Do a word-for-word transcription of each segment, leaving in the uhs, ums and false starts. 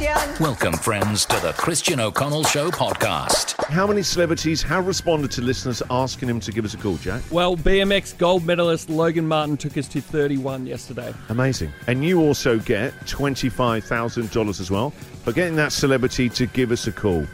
Christian. Welcome, friends, to the Christian O'Connell Show podcast. How many celebrities have responded to listeners asking him to give us a call, Jack? Well, B M X gold medalist Logan Martin took us to thirty-one yesterday. Amazing. And you also get twenty-five thousand dollars as well for getting that celebrity to give us a call.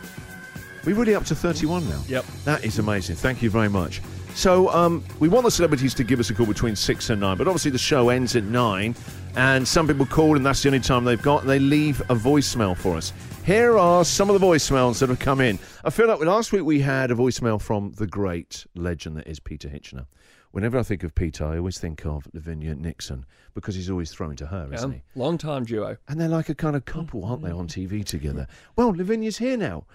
We're really up to thirty-one now. Yep. That is amazing. Thank you very much. So um, we want the celebrities to give us a call between six and nine, but obviously the show ends at nine, and some people call, and that's the only time they've got, and they leave a voicemail for us. Here are some of the voicemails that have come in. I feel like last week we had a voicemail from the great legend that is Peter Hitchener. Whenever I think of Peter, I always think of Lavinia Nixon, because he's always thrown to her, isn't yeah, he? Long-time duo. And they're like a kind of couple, aren't they, on T V together? Well, Lavinia's here now.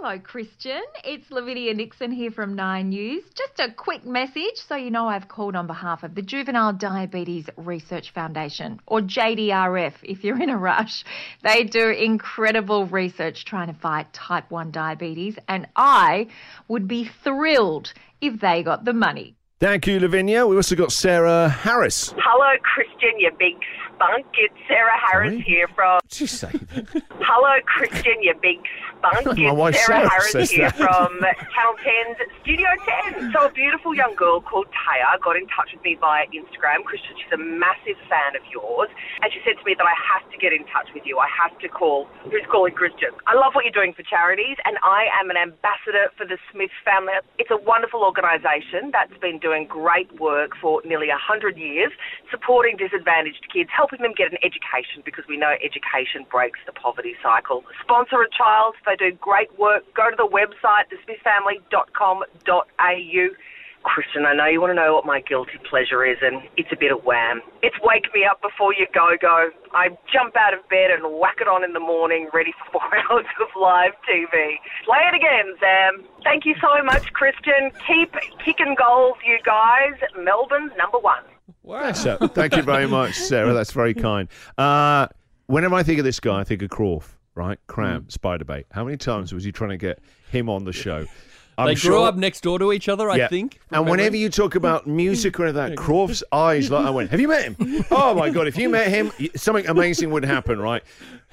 Hello, Christian. It's Lavinia Nixon here from Nine News. Just a quick message so you know I've called on behalf of the Juvenile Diabetes Research Foundation, or J D R F if you're in a rush. They do incredible research trying to fight type one diabetes, and I would be thrilled if they got the money. Thank you, Lavinia. We also got Sarah Harris. Hello, Christian, you big spunk. It's Sarah Harris Sorry? here from... Did you say that? Hello, Christian, you big spunk. My wife Sarah, Sarah Harris here that. from Channel ten's Studio ten. So a beautiful young girl called Taya got in touch with me via Instagram. Christian, she's a massive fan of yours. And she said to me that I have to get in touch with you. I have to call Who's Calling Christian. I love what you're doing for charities, and I am an ambassador for the Smiths family. It's a wonderful organisation that's been doing doing great work for nearly one hundred years, supporting disadvantaged kids, helping them get an education, because we know education breaks the poverty cycle. Sponsor a child. They do great work. Go to the website, the smith family dot com dot a u. Christian, I know you want to know what my guilty pleasure is, and it's a bit of Wham. It's Wake Me Up Before You Go-Go. I jump out of bed and whack it on in the morning, ready for four hours of live T V. Play it again, Sam. Thank you so much, Christian. Keep kicking goals, you guys. Melbourne's number one. Wow. Thank you very much, Sarah. That's very kind. Uh, whenever I think of this guy, I think of Crawf, right? Cram, mm. Spiderbait. How many times was he trying to get him on the show? I'm they grew sure. up next door to each other, yeah. I think. Remember? And whenever you talk about music or anything, Crawf's eyes, like I went, have you met him? Oh, my God, if you met him, something amazing would happen, right?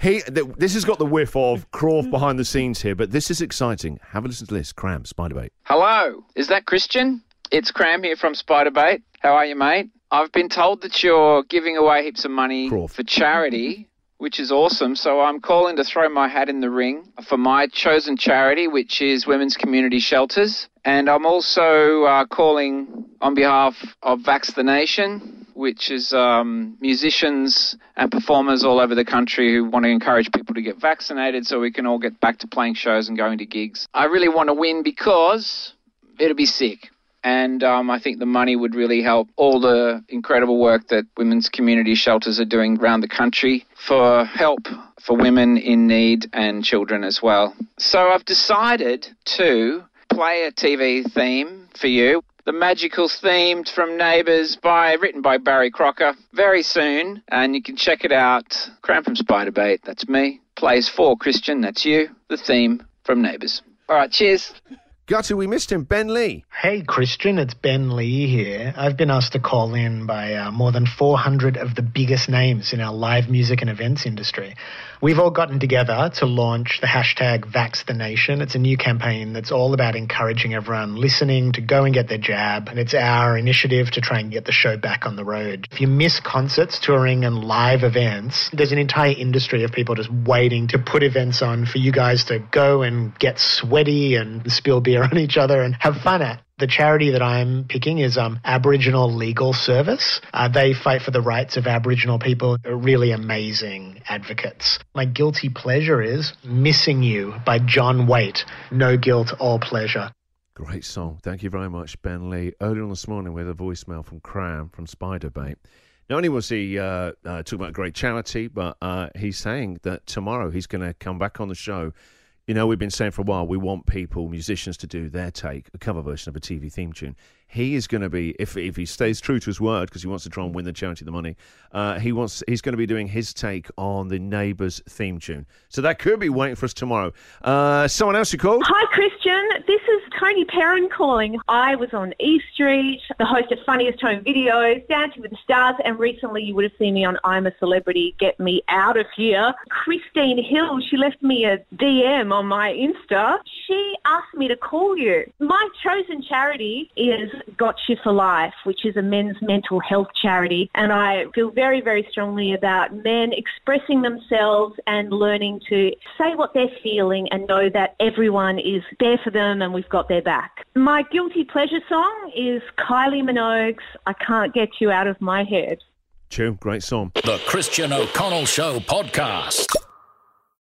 He, th- This has got the whiff of Crawf behind the scenes here, but this is exciting. Have a listen to this. Cram, Spiderbait. Hello, is that Christian? It's Cram here from Spiderbait. How are you, mate? I've been told that you're giving away heaps of money Crawf. for charity, which is awesome. So I'm calling to throw my hat in the ring for my chosen charity, which is Women's Community Shelters. And I'm also uh, calling on behalf of Vax the Nation, which is um, musicians and performers all over the country who want to encourage people to get vaccinated so we can all get back to playing shows and going to gigs. I really want to win because it'll be sick. And um, I think the money would really help all the incredible work that Women's Community Shelters are doing around the country for help for women in need and children as well. So I've decided to play a T V theme for you. The Magicals themed from Neighbours, by written by Barry Crocker, very soon. And you can check it out. Cram from Spiderbait, that's me. Plays for Christian, that's you. The theme from Neighbours. All right, cheers. Gutter, we missed him. Ben Lee. Hey, Christian, it's Ben Lee here. I've been asked to call in by uh, more than four hundred of the biggest names in our live music and events industry. We've all gotten together to launch the hashtag Vax the Nation. It's a new campaign that's all about encouraging everyone listening to go and get their jab, and it's our initiative to try and get the show back on the road. If you miss concerts, touring, and live events, there's an entire industry of people just waiting to put events on for you guys to go and get sweaty and spill beer on each other and have fun at. The charity that I'm picking is um, Aboriginal Legal Service. Uh, they fight for the rights of Aboriginal people. They're really amazing advocates. My guilty pleasure is Missing You by John Waite. No guilt, all pleasure. Great song. Thank you very much, Ben Lee. Earlier on this morning, we had a voicemail from Cram from Spiderbait. Not only was he uh, uh, talking about great charity, but uh, he's saying that tomorrow he's going to come back on the show. You know, we've been saying for a while, we want people, musicians, to do their take, a cover version of a T V theme tune. he is going to be, if if he stays true to his word, because he wants to try and win the charity the money, uh, he wants he's going to be doing his take on the Neighbours theme tune. So that could be waiting for us tomorrow. Uh, someone else who called? Hi, Christian. This is Tony Perrin calling. I was on E Street, the host of Funniest Home Videos, Dancing with the Stars, and recently you would have seen me on I'm a Celebrity, Get Me Out of Here. Christine Hill, she left me a D M on my Insta. She asked me to call you. My chosen charity is Got You For Life, which is a men's mental health charity, and I feel very, very strongly about men expressing themselves and learning to say what they're feeling and know that everyone is there for them and we've got their back. My guilty pleasure song is Kylie Minogue's I Can't Get You Out of My Head. Tune, great song. The Christian O'Connell Show Podcast.